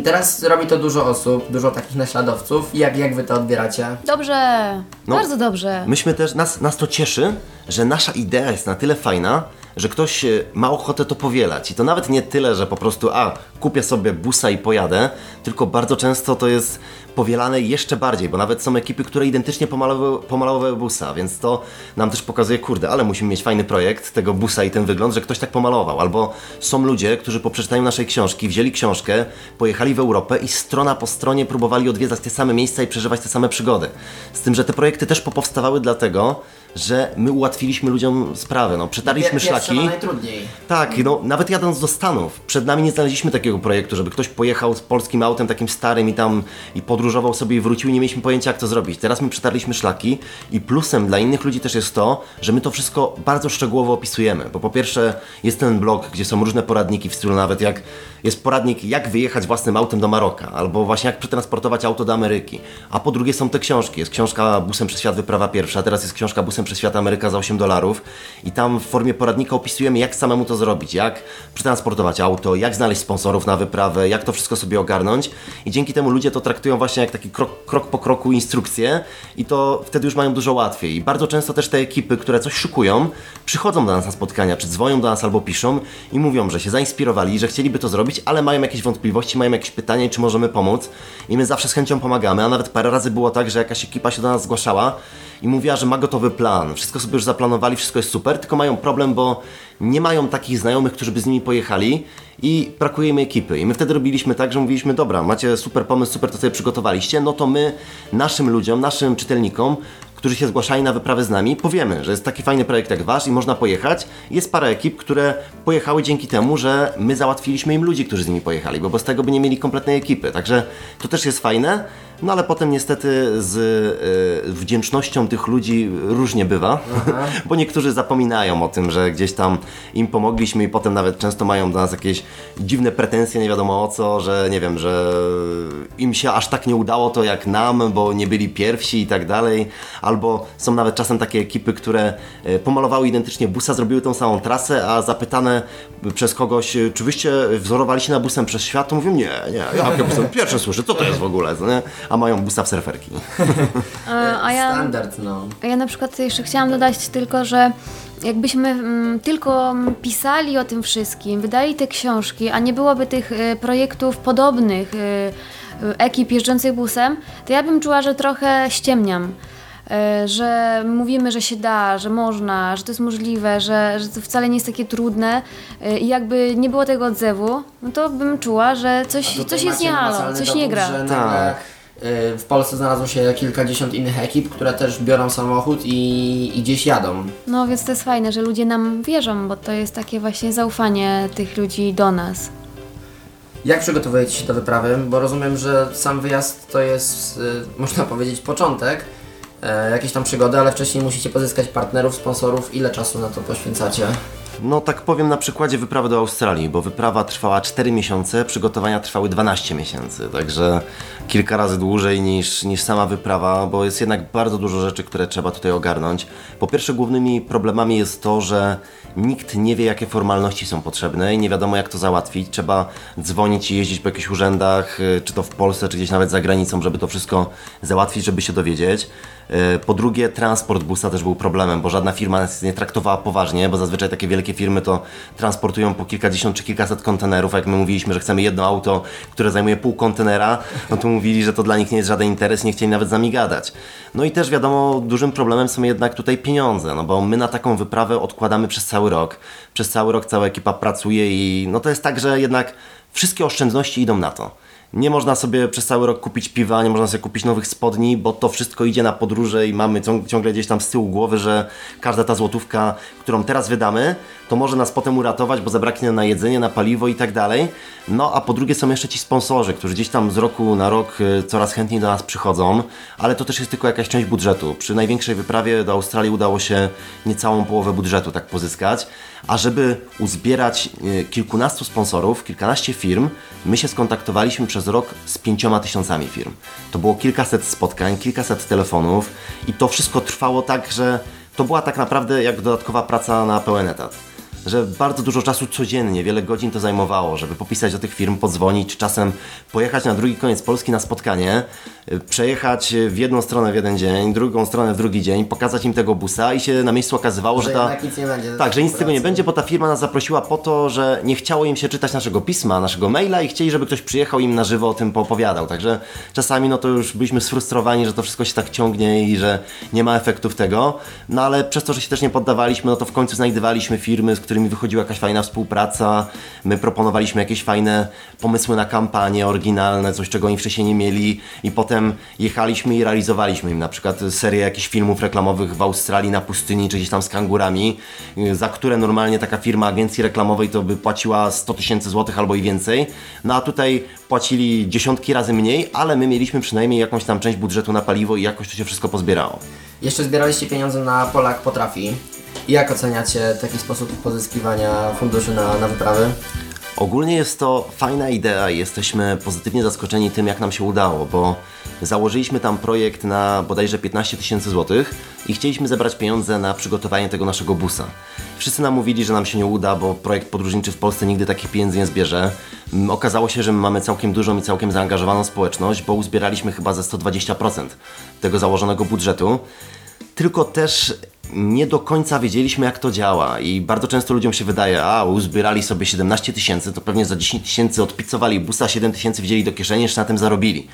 Teraz robi to dużo osób, dużo takich naśladowców. Jak, jak wy to odbieracie? Dobrze, no, bardzo dobrze. Myśmy też, nas, nas to cieszy, że nasza idea jest na tyle fajna, że ktoś ma ochotę to powielać. I to nawet nie tyle, że po prostu a, kupię sobie busa i pojadę, tylko bardzo często to jest powielane jeszcze bardziej, bo nawet są ekipy, które identycznie pomalowały, pomalowały busa, więc to nam też pokazuje, kurde, ale musimy mieć fajny projekt tego busa i ten wygląd, że ktoś tak pomalował. Albo są ludzie, którzy po przeczytaniu naszej książki wzięli książkę, pojechali w Europę i strona po stronie próbowali odwiedzać te same miejsca i przeżywać te same przygody. Z tym, że te projekty też popowstawały dlatego, że my ułatwiliśmy ludziom sprawę, no, przetarliśmy szlaki. Najtrudniej. Tak, no, nawet jadąc do Stanów, przed nami nie znaleźliśmy takiego projektu, żeby ktoś pojechał z polskim autem takim starym i tam i podróżował sobie i wrócił i nie mieliśmy pojęcia, jak to zrobić. Teraz my przetarliśmy szlaki i plusem dla innych ludzi też jest to, że my to wszystko bardzo szczegółowo opisujemy, bo po pierwsze jest ten blog, gdzie są różne poradniki w stylu nawet jak jest poradnik, jak wyjechać własnym autem do Maroka, albo właśnie jak przetransportować auto do Ameryki, a po drugie są te książki, jest książka Busem Przez Świat Wyprawa Pierwsza, teraz jest książka Busem Przez Świat Ameryka za osiem dolarów i tam w formie poradnika opisujemy, jak samemu to zrobić, jak przetransportować auto, jak znaleźć sponsorów na wyprawę, jak to wszystko sobie ogarnąć i dzięki temu ludzie to traktują właśnie jak taki krok, krok po kroku instrukcje i to wtedy już mają dużo łatwiej. I bardzo często też te ekipy, które coś szukują, przychodzą do nas na spotkania, czy dzwonią do nas albo piszą i mówią, że się zainspirowali, że chcieliby to zrobić, ale mają jakieś wątpliwości, mają jakieś pytania, czy możemy pomóc i my zawsze z chęcią pomagamy, a nawet parę razy było tak, że jakaś ekipa się do nas zgłaszała i mówiła, że ma gotowy plan, wszystko sobie już zaplanowali, wszystko jest super, tylko mają problem, bo nie mają takich znajomych, którzy by z nimi pojechali i brakuje im ekipy. I my wtedy robiliśmy tak, że mówiliśmy, dobra, macie super pomysł, super to sobie przygotowaliście, no to my naszym ludziom, naszym czytelnikom, którzy się zgłaszali na wyprawę z nami, powiemy, że jest taki fajny projekt jak wasz i można pojechać. Jest parę ekip, które pojechały dzięki temu, że my załatwiliśmy im ludzi, którzy z nimi pojechali, bo bez tego by nie mieli kompletnej ekipy. Także to też jest fajne. No ale potem niestety z y, wdzięcznością tych ludzi różnie bywa, bo niektórzy zapominają o tym, że gdzieś tam im pomogliśmy i potem nawet często mają do nas jakieś dziwne pretensje, nie wiadomo o co, że nie wiem, że im się aż tak nie udało to jak nam, bo nie byli pierwsi i tak dalej. Albo są nawet czasem takie ekipy, które pomalowały identycznie busa, zrobiły tą samą trasę, a zapytane przez kogoś, czy wyście wzorowali się na Busem Przez Świat, mówią, nie, nie, ja Busem pierwszy słyszę, co to jest w ogóle, nie? A mają busa w surferki. A, a ja, standard, no. A ja na przykład jeszcze chciałam dodać tylko, że jakbyśmy m, tylko pisali o tym wszystkim, wydali te książki, a nie byłoby tych y, projektów podobnych, y, y, ekip jeżdżących busem, to ja bym czuła, że trochę ściemniam. Że mówimy, że się da, że można, że to jest możliwe, że, że to wcale nie jest takie trudne i jakby nie było tego odzewu, no to bym czuła, że coś, coś jest nie halo, coś nie gra. Tak. W Polsce znalazło się kilkadziesiąt innych ekip, które też biorą samochód i, i gdzieś jadą. No więc to jest fajne, że ludzie nam wierzą, bo to jest takie właśnie zaufanie tych ludzi do nas. Jak przygotowujecie się do wyprawy? Bo rozumiem, że sam wyjazd to jest, można powiedzieć, początek. Jakieś tam przygody, ale wcześniej musicie pozyskać partnerów, sponsorów. Ile czasu na to poświęcacie? No tak powiem na przykładzie wyprawy do Australii, bo wyprawa trwała cztery miesiące, przygotowania trwały dwanaście miesięcy, także kilka razy dłużej niż, niż sama wyprawa, bo jest jednak bardzo dużo rzeczy, które trzeba tutaj ogarnąć. Po pierwsze, głównymi problemami jest to, że nikt nie wie, jakie formalności są potrzebne i nie wiadomo, jak to załatwić. Trzeba dzwonić i jeździć po jakichś urzędach, czy to w Polsce, czy gdzieś nawet za granicą, żeby to wszystko załatwić, żeby się dowiedzieć. Po drugie, transport busa też był problemem, bo żadna firma nas nie traktowała poważnie, bo zazwyczaj takie wielkie firmy to transportują po kilkadziesiąt czy kilkaset kontenerów, a jak my mówiliśmy, że chcemy jedno auto, które zajmuje pół kontenera, no to mówili, że to dla nich nie jest żaden interes, nie chcieli nawet z nami gadać. No i też wiadomo, dużym problemem są jednak tutaj pieniądze, no bo my na taką wyprawę odkładamy przez cały rok. Przez cały rok cała ekipa pracuje i no to jest tak, że jednak wszystkie oszczędności idą na to. Nie można sobie przez cały rok kupić piwa, nie można sobie kupić nowych spodni, bo to wszystko idzie na podróże i mamy ciągle gdzieś tam z tyłu głowy, że każda ta złotówka, którą teraz wydamy, to może nas potem uratować, bo zabraknie na jedzenie, na paliwo i tak dalej. No a po drugie są jeszcze ci sponsorzy, którzy gdzieś tam z roku na rok coraz chętniej do nas przychodzą, ale to też jest tylko jakaś część budżetu. Przy największej wyprawie do Australii udało się niecałą połowę budżetu tak pozyskać, a żeby uzbierać kilkunastu sponsorów, kilkanaście firm, my się skontaktowaliśmy przez rok z pięcioma tysiącami firm. To było kilkaset spotkań, kilkaset telefonów i to wszystko trwało tak, że to była tak naprawdę jak dodatkowa praca na pełen etat. Że bardzo dużo czasu codziennie, wiele godzin to zajmowało, żeby popisać do tych firm, podzwonić, czasem pojechać na drugi koniec Polski na spotkanie, przejechać w jedną stronę w jeden dzień, drugą stronę w drugi dzień, pokazać im tego busa i się na miejscu okazywało, że, że ta... nic nie będzie. Tak, że nic z tego nie będzie, bo ta firma nas zaprosiła po to, że nie chciało im się czytać naszego pisma, naszego maila i chcieli, żeby ktoś przyjechał i im na żywo o tym poopowiadał. Także czasami no to już byliśmy sfrustrowani, że to wszystko się tak ciągnie i że nie ma efektów tego, no ale przez to, że się też nie poddawaliśmy, no to w końcu znajdywaliśmy firmy, z których którymi wychodziła jakaś fajna współpraca, my proponowaliśmy jakieś fajne pomysły na kampanie oryginalne, coś czego oni wcześniej nie mieli i potem jechaliśmy i realizowaliśmy im na przykład serię jakichś filmów reklamowych w Australii na pustyni czy gdzieś tam z kangurami, za które normalnie taka firma agencji reklamowej to by płaciła sto tysięcy złotych albo i więcej, no a tutaj płacili dziesiątki razy mniej, ale my mieliśmy przynajmniej jakąś tam część budżetu na paliwo i jakoś to się wszystko pozbierało. Jeszcze zbieraliście pieniądze na Polak Potrafi. Jak oceniacie taki sposób pozyskiwania funduszy na, na wyprawy? Ogólnie jest to fajna idea i jesteśmy pozytywnie zaskoczeni tym, jak nam się udało, bo założyliśmy tam projekt na bodajże piętnaście tysięcy złotych i chcieliśmy zebrać pieniądze na przygotowanie tego naszego busa. Wszyscy nam mówili, że nam się nie uda, bo projekt podróżniczy w Polsce nigdy takich pieniędzy nie zbierze. Okazało się, że my mamy całkiem dużą i całkiem zaangażowaną społeczność, bo uzbieraliśmy chyba ze sto dwadzieścia procent tego założonego budżetu. Tylko też nie do końca wiedzieliśmy, jak to działa i bardzo często ludziom się wydaje, a uzbierali sobie siedemnaście tysięcy, to pewnie za dziesięć tysięcy odpicowali busa, siedem tysięcy wzięli do kieszeni, jeszcze na tym zarobili.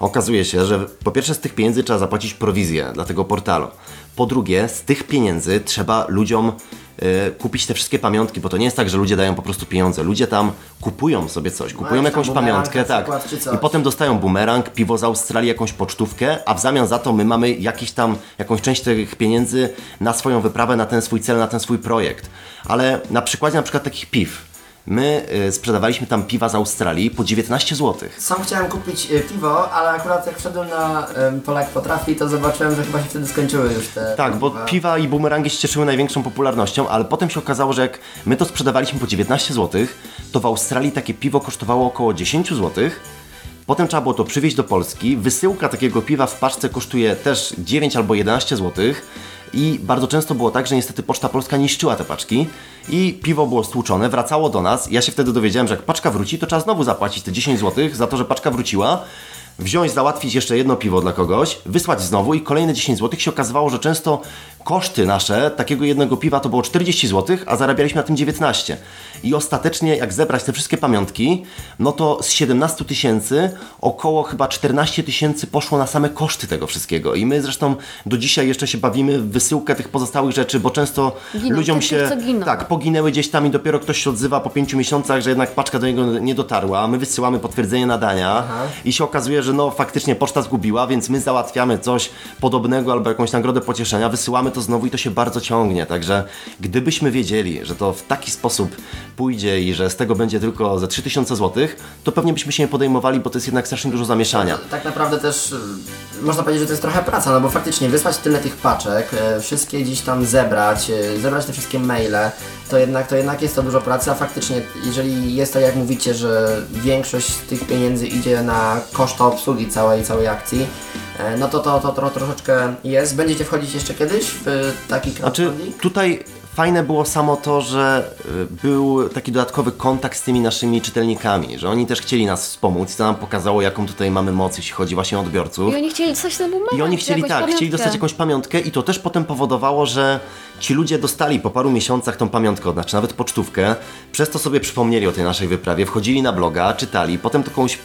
Okazuje się, że po pierwsze z tych pieniędzy trzeba zapłacić prowizję dla tego portalu. Po drugie, z tych pieniędzy trzeba ludziom y, kupić te wszystkie pamiątki, bo to nie jest tak, że ludzie dają po prostu pieniądze. Ludzie tam kupują sobie coś, kupują jakąś pamiątkę, tak. I potem dostają bumerang, piwo z Australii, jakąś pocztówkę, a w zamian za to my mamy jakiś tam, jakąś część tych pieniędzy na swoją wyprawę, na ten swój cel, na ten swój projekt. Ale na przykładzie na przykład takich piw. My y, sprzedawaliśmy tam piwa z Australii po dziewiętnaście złotych. Sam chciałem kupić y, piwo, ale akurat jak wszedłem na y, Polak Potrafi, to zobaczyłem, że chyba się wtedy skończyły już te... Tak, bo piwa, piwa i bumerangi się cieszyły największą popularnością, ale potem się okazało, że jak my to sprzedawaliśmy po dziewiętnaście złotych, to w Australii takie piwo kosztowało około dziesięć złotych. Potem trzeba było to przywieźć do Polski. Wysyłka takiego piwa w paczce kosztuje też dziewięć albo jedenaście złotych. I bardzo często było tak, że niestety Poczta Polska niszczyła te paczki i piwo było stłuczone, wracało do nas. Ja się wtedy dowiedziałem, że jak paczka wróci, to trzeba znowu zapłacić te dziesięć złotych za to, że paczka wróciła, wziąć, załatwić jeszcze jedno piwo dla kogoś, wysłać znowu i kolejne dziesięć złotych. Się okazywało, że często koszty nasze takiego jednego piwa to było czterdzieści złotych, a zarabialiśmy na tym dziewiętnaście. I ostatecznie, jak zebrać te wszystkie pamiątki, no to z siedemnaście tysięcy około chyba czternaście tysięcy poszło na same koszty tego wszystkiego. I my zresztą do dzisiaj jeszcze się bawimy w wysyłkę tych pozostałych rzeczy, bo często giną, ludziom się tych, tak poginęły gdzieś tam i dopiero ktoś się odzywa po pięciu miesiącach, że jednak paczka do niego nie dotarła. My wysyłamy potwierdzenie nadania. Aha. I się okazuje, że no faktycznie poczta zgubiła, więc my załatwiamy coś podobnego albo jakąś nagrodę pocieszenia, wysyłamy to znowu i to się bardzo ciągnie. Także gdybyśmy wiedzieli, że to w taki sposób pójdzie i że z tego będzie tylko ze trzy tysiące złotych, to pewnie byśmy się nie podejmowali, bo to jest jednak strasznie dużo zamieszania. Tak, tak naprawdę też można powiedzieć, że to jest trochę praca, no bo faktycznie wysłać tyle tych paczek, wszystkie gdzieś tam zebrać, zebrać te wszystkie maile, to jednak, to jednak jest to dużo pracy, a faktycznie jeżeli jest tak jak mówicie, że większość z tych pieniędzy idzie na koszty obsługi całej, całej akcji, no to to, to to troszeczkę jest. Będziecie wchodzić jeszcze kiedyś w taki crowdfunding? Znaczy, tutaj fajne było samo to, że był taki dodatkowy kontakt z tymi naszymi czytelnikami, że oni też chcieli nas wspomóc, to nam pokazało, jaką tutaj mamy moc, jeśli chodzi właśnie o odbiorców. I oni chcieli dostać ten bumerang. I oni chcieli, tak, pamiątkę. Chcieli dostać jakąś pamiątkę i to też potem powodowało, że ci ludzie dostali po paru miesiącach tą pamiątkę, znaczy nawet pocztówkę, przez to sobie przypomnieli o tej naszej wyprawie, wchodzili na bloga, czytali, potem to komuś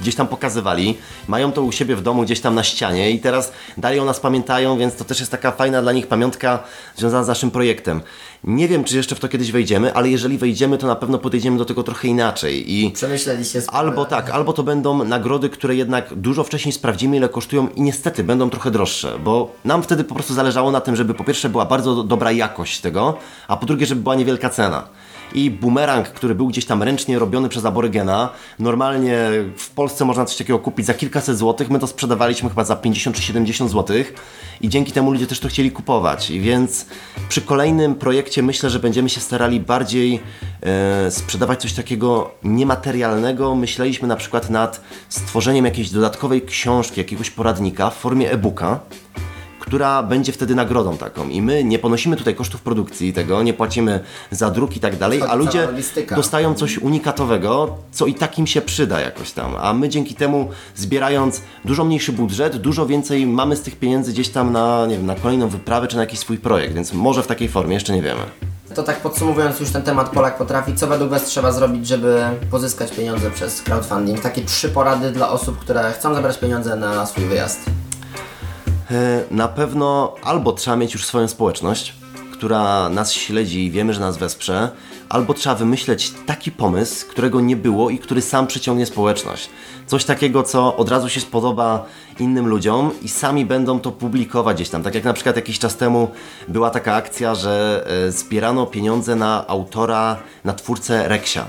gdzieś tam pokazywali, mają to u siebie w domu gdzieś tam na ścianie i teraz dalej o nas pamiętają, więc to też jest taka fajna dla nich pamiątka związana z naszym projektem. Nie wiem, czy jeszcze w to kiedyś wejdziemy, ale jeżeli wejdziemy, to na pewno podejdziemy do tego trochę inaczej. I przemyśleliście sprawę. Albo tak, albo to będą nagrody, które jednak dużo wcześniej sprawdzimy, ile kosztują i niestety będą trochę droższe, bo nam wtedy po prostu zależało na tym, żeby po pierwsze była bardzo dobra jakość tego, a po drugie, żeby była niewielka cena. I bumerang, który był gdzieś tam ręcznie robiony przez aborygena, normalnie w Polsce można coś takiego kupić za kilkaset złotych, my to sprzedawaliśmy chyba za pięćdziesiąt czy siedemdziesiąt złotych i dzięki temu ludzie też to chcieli kupować. I więc przy kolejnym projekcie myślę, że będziemy się starali bardziej e, sprzedawać coś takiego niematerialnego. Myśleliśmy na przykład nad stworzeniem jakiejś dodatkowej książki, jakiegoś poradnika w formie e-booka, która będzie wtedy nagrodą taką i my nie ponosimy tutaj kosztów produkcji tego, nie płacimy za druk i tak dalej, a ludzie dostają coś unikatowego, co i tak im się przyda jakoś tam, a my dzięki temu zbierając dużo mniejszy budżet, dużo więcej mamy z tych pieniędzy gdzieś tam na, nie wiem, na kolejną wyprawę czy na jakiś swój projekt, więc może w takiej formie, jeszcze nie wiemy. To tak podsumowując już ten temat Polak Potrafi, co według Was trzeba zrobić, żeby pozyskać pieniądze przez crowdfunding? Takie trzy porady dla osób, które chcą zabrać pieniądze na swój wyjazd. Na pewno albo trzeba mieć już swoją społeczność, która nas śledzi i wiemy, że nas wesprze, albo trzeba wymyśleć taki pomysł, którego nie było i który sam przyciągnie społeczność. Coś takiego, co od razu się spodoba innym ludziom i sami będą to publikować gdzieś tam. Tak jak na przykład jakiś czas temu była taka akcja, że zbierano pieniądze na autora, na twórcę Reksia.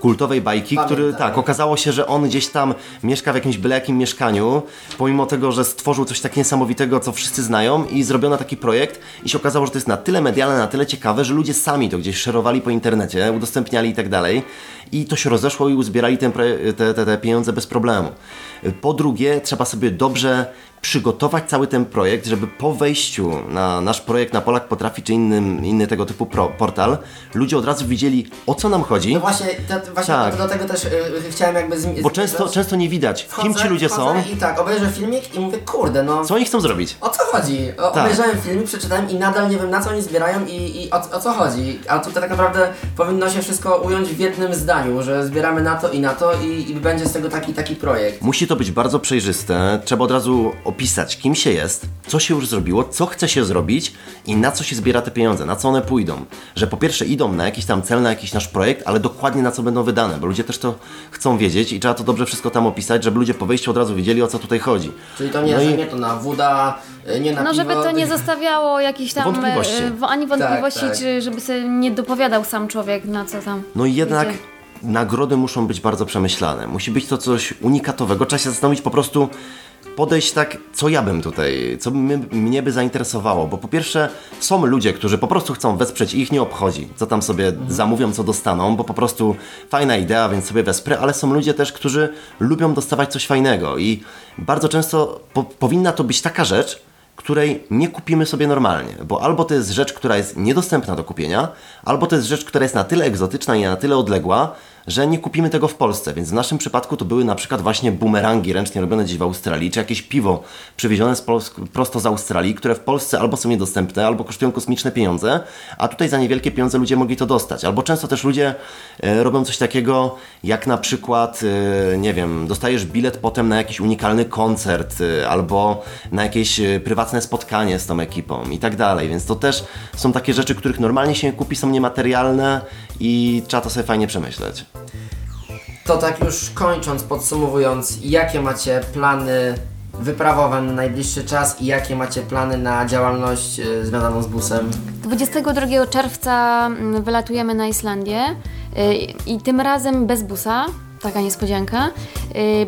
Kultowej bajki, Pamiętam. który tak, okazało się, że on gdzieś tam mieszka w jakimś byle jakim mieszkaniu, pomimo tego, że stworzył coś tak niesamowitego, co wszyscy znają i zrobiono taki projekt i się okazało, że to jest na tyle medialne, na tyle ciekawe, że ludzie sami to gdzieś szerowali po internecie, udostępniali i tak dalej i to się rozeszło i uzbierali te, te, te pieniądze bez problemu. Po drugie, trzeba sobie dobrze przygotować cały ten projekt, żeby po wejściu na nasz projekt na Polak Potrafi czy innym, inny tego typu pro, portal ludzie od razu widzieli, o co nam chodzi. No właśnie, to, właśnie tak. do tego też yy, chciałem jakby... Z, Bo często, z, często nie widać, wchodzę, kim ci ludzie są. I tak, obejrzę filmik i mówię, kurde no... Co oni chcą zrobić? O co chodzi? O, tak. Obejrzałem filmik, przeczytałem i nadal nie wiem, na co oni zbierają i, i o, o co chodzi. A tutaj tak naprawdę powinno się wszystko ująć w jednym zdaniu, że zbieramy na to i na to i, i będzie z tego taki taki projekt. Musi to być bardzo przejrzyste, trzeba od razu opisać, kim się jest, co się już zrobiło, co chce się zrobić i na co się zbiera te pieniądze, na co one pójdą. Że po pierwsze idą na jakiś tam cel, na jakiś nasz projekt, ale dokładnie na co będą wydane, bo ludzie też to chcą wiedzieć i trzeba to dobrze wszystko tam opisać, żeby ludzie po wyjściu od razu wiedzieli, o co tutaj chodzi. Czyli to nie, no i... nie to na wuda, nie na No piwo, żeby to nie zostawiało jakichś tam wątpliwości. Ani wątpliwości, tak, tak. żeby sobie nie dopowiadał sam człowiek, na co tam. No i jednak... Idzie. Nagrody muszą być bardzo przemyślane. Musi być to coś unikatowego. Trzeba się zastanowić, po prostu podejść tak, co ja bym tutaj, co by mnie by zainteresowało. Bo po pierwsze są ludzie, którzy po prostu chcą wesprzeć i ich nie obchodzi, co tam sobie mhm. zamówią, co dostaną, bo po prostu fajna idea, więc sobie wesprę, ale są ludzie też, którzy lubią dostawać coś fajnego i bardzo często po, powinna to być taka rzecz, której nie kupimy sobie normalnie, bo albo to jest rzecz, która jest niedostępna do kupienia, albo to jest rzecz, która jest na tyle egzotyczna i na tyle odległa, że nie kupimy tego w Polsce, więc w naszym przypadku to były na przykład właśnie bumerangi ręcznie robione gdzieś w Australii, czy jakieś piwo przywiezione z Polsk- prosto z Australii, które w Polsce albo są niedostępne, albo kosztują kosmiczne pieniądze, a tutaj za niewielkie pieniądze ludzie mogli to dostać. Albo często też ludzie e, robią coś takiego, jak na przykład, e, nie wiem, dostajesz bilet potem na jakiś unikalny koncert, e, albo na jakieś e, prywatne spotkanie z tą ekipą i tak dalej, więc to też są takie rzeczy, których normalnie się kupi, są niematerialne i trzeba to sobie fajnie przemyśleć. To tak już kończąc, podsumowując, jakie macie plany wyprawowe na najbliższy czas i jakie macie plany na działalność związaną z busem? dwudziestego drugiego czerwca wylatujemy na Islandię i tym razem bez busa. Taka niespodzianka,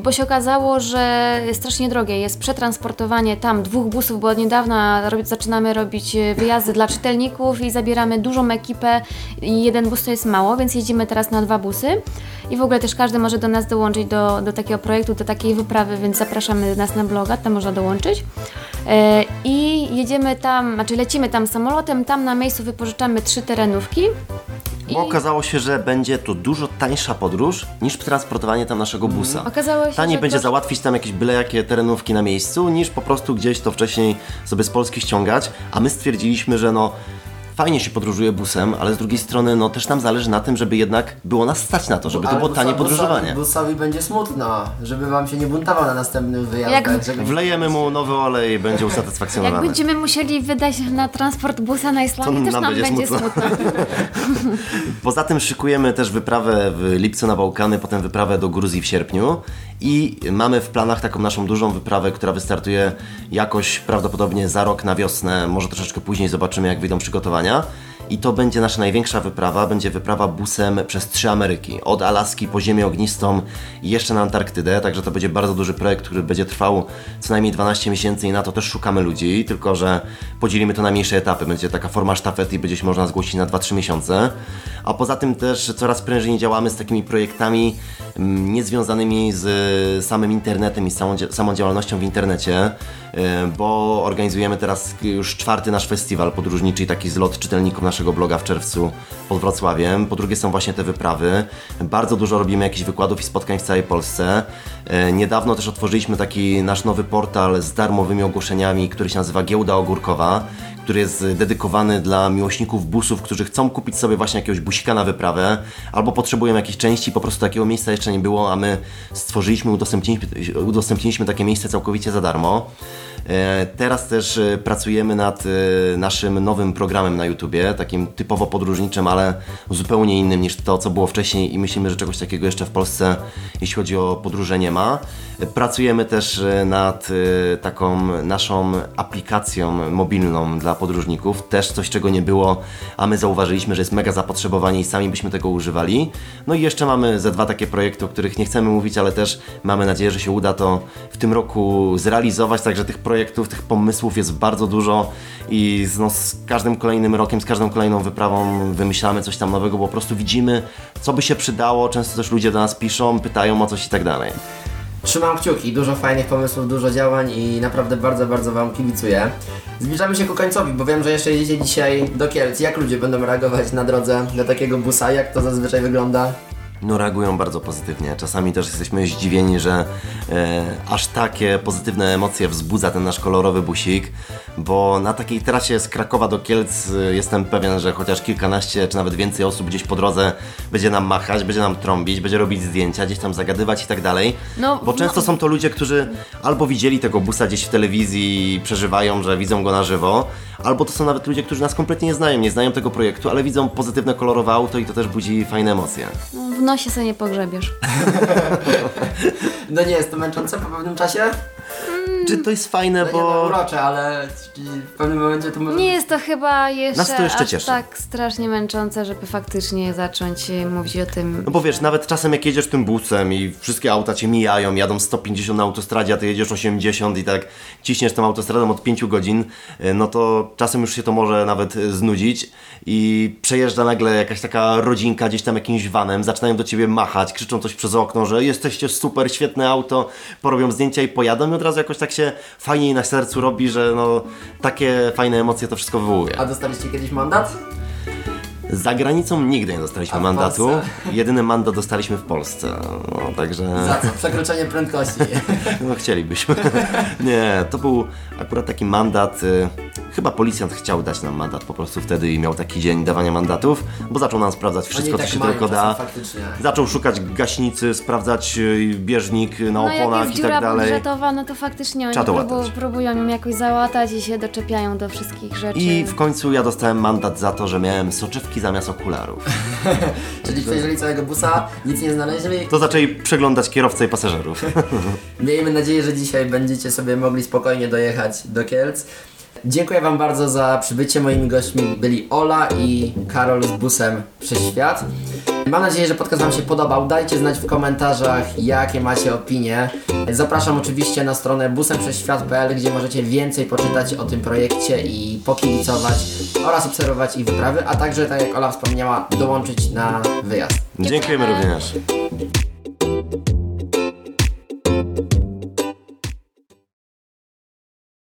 bo się okazało, że strasznie drogie jest przetransportowanie tam dwóch busów, bo od niedawna rob- zaczynamy robić wyjazdy dla czytelników i zabieramy dużą ekipę i jeden bus to jest mało, więc jedziemy teraz na dwa busy i w ogóle też każdy może do nas dołączyć do, do takiego projektu, do takiej wyprawy, więc zapraszamy nas na bloga, tam można dołączyć. I jedziemy tam, znaczy lecimy tam samolotem, tam na miejscu wypożyczamy trzy terenówki. Bo okazało się, że będzie to dużo tańsza podróż niż transportowanie tam naszego busa. Okazało się, Taniej że będzie to... załatwić tam jakieś byle jakie terenówki na miejscu, niż po prostu gdzieś to wcześniej sobie z Polski ściągać, a my stwierdziliśmy, że no fajnie się podróżuje busem, ale z drugiej strony no też nam zależy na tym, żeby jednak było nas stać na to, żeby ale to było busa, tanie podróżowanie. Busowi będzie smutno, żeby wam się nie buntował na następnym wyjazdach. Żeby... Wlejemy mu nowy olej i będzie usatysfakcjonowany. Jak będziemy musieli wydać na transport busa na Islandii, też nam, nam będzie, będzie smutno. smutno. Poza tym szykujemy też wyprawę w lipcu na Bałkany, potem wyprawę do Gruzji w sierpniu i mamy w planach taką naszą dużą wyprawę, która wystartuje jakoś prawdopodobnie za rok na wiosnę, może troszeczkę później, zobaczymy jak wyjdą przygotowania. I to będzie nasza największa wyprawa, będzie wyprawa busem przez trzy Ameryki, od Alaski po Ziemię Ognistą i jeszcze na Antarktydę, także to będzie bardzo duży projekt, który będzie trwał co najmniej dwanaście miesięcy i na to też szukamy ludzi, tylko że podzielimy to na mniejsze etapy, będzie taka forma sztafety i będzie się można zgłosić na dwa trzy miesiące, a poza tym też coraz prężniej działamy z takimi projektami niezwiązanymi z samym internetem i z samą, samą działalnością w internecie, bo organizujemy teraz już czwarty nasz festiwal podróżniczy, taki zlot czytelników naszego bloga w czerwcu pod Wrocławiem. Po drugie są właśnie te wyprawy. Bardzo dużo robimy jakichś wykładów i spotkań w całej Polsce. Niedawno też otworzyliśmy taki nasz nowy portal z darmowymi ogłoszeniami, który się nazywa Giełda Ogórkowa, który jest dedykowany dla miłośników busów, którzy chcą kupić sobie właśnie jakiegoś busika na wyprawę, albo potrzebują jakiejś części, po prostu takiego miejsca jeszcze nie było, a my stworzyliśmy, udostępniliśmy, udostępniliśmy takie miejsce całkowicie za darmo. Teraz też pracujemy nad naszym nowym programem na YouTubie, takim typowo podróżniczym, ale zupełnie innym niż to, co było wcześniej i myślimy, że czegoś takiego jeszcze w Polsce, jeśli chodzi o podróże, nie ma. Pracujemy też nad taką naszą aplikacją mobilną dla podróżników, też coś, czego nie było, a my zauważyliśmy, że jest mega zapotrzebowanie i sami byśmy tego używali. No i jeszcze mamy ze dwa takie projekty, o których nie chcemy mówić, ale też mamy nadzieję, że się uda to w tym roku zrealizować, także tych projektów, tych pomysłów jest bardzo dużo i z, no, z każdym kolejnym rokiem, z każdą kolejną wyprawą wymyślamy coś tam nowego, bo po prostu widzimy, co by się przydało, często też ludzie do nas piszą, pytają o coś i tak dalej. Trzymam kciuki, dużo fajnych pomysłów, dużo działań i naprawdę bardzo, bardzo wam kibicuję. Zbliżamy się ku końcowi, bo wiem, że jeszcze jedziecie dzisiaj do Kielc. Jak ludzie będą reagować na drodze do takiego busa? Jak to zazwyczaj wygląda? no, reagują bardzo pozytywnie. Czasami też jesteśmy zdziwieni, że e, aż takie pozytywne emocje wzbudza ten nasz kolorowy busik, bo na takiej trasie z Krakowa do Kielc jestem pewien, że chociaż kilkanaście czy nawet więcej osób gdzieś po drodze będzie nam machać, będzie nam trąbić, będzie robić zdjęcia, gdzieś tam zagadywać i tak dalej. No, bo często no. są to ludzie, którzy albo widzieli tego busa gdzieś w telewizji i przeżywają, że widzą go na żywo, albo to są nawet ludzie, którzy nas kompletnie nie znają, nie znają tego projektu, ale widzą pozytywne, kolorowe auto i to też budzi fajne emocje. W nosie sobie nie pogrzebiesz. No nie jest to męczące po pewnym czasie? Mm. Czy to jest fajne, no bo... urocze, ale w pewnym momencie to może... Nie jest to chyba jeszcze, Nas to jeszcze aż cieszy. tak strasznie męczące, żeby faktycznie zacząć mówić o tym. No bo wiesz, nawet czasem jak jedziesz tym busem i wszystkie auta cię mijają, jadą sto pięćdziesiąt na autostradzie, a ty jedziesz osiemdziesiąt i tak ciśniesz tą autostradą od pięciu godzin, no to czasem już się to może nawet znudzić i przejeżdża nagle jakaś taka rodzinka gdzieś tam jakimś vanem, zaczynają do ciebie machać, krzyczą coś przez okno, że jesteście super, świetne auto, porobią zdjęcia i pojadą i od razu jakoś tak się fajniej na sercu robi, że no takie fajne emocje to wszystko wywołuje. A dostaliście kiedyś mandat? Za granicą nigdy nie dostaliśmy mandatu. Polsce? Jedyny mandat dostaliśmy w Polsce. No, także... Za co? Przekroczenie prędkości. No chcielibyśmy. Nie, to był akurat taki mandat. Chyba policjant chciał dać nam mandat po prostu wtedy i miał taki dzień dawania mandatów, bo zaczął nam sprawdzać wszystko, tak co się mają, tylko da. Faktycznie. Zaczął szukać gaśnicy, sprawdzać bieżnik na no, oponach jak i tak dalej. Dziura budżetowa, no to faktycznie oni próbu- próbują ją jakoś załatać i się doczepiają do wszystkich rzeczy. I w końcu ja dostałem mandat za to, że miałem soczewki zamiast okularów. Czyli przejrzeli całego busa, nic nie znaleźli. To zaczęli przeglądać kierowcę i pasażerów. Miejmy nadzieję, że dzisiaj będziecie sobie mogli spokojnie dojechać do Kielc. Dziękuję wam bardzo za przybycie. Moimi gośćmi byli Ola i Karol z Busem Przez Świat. Mam nadzieję, że podcast wam się podobał. Dajcie znać w komentarzach, jakie macie opinie. Zapraszam oczywiście na stronę busem przez świat kropka p l, gdzie możecie więcej poczytać o tym projekcie i pokibicować oraz obserwować ich wyprawy, a także, tak jak Ola wspomniała, dołączyć na wyjazd. Dziękujemy również.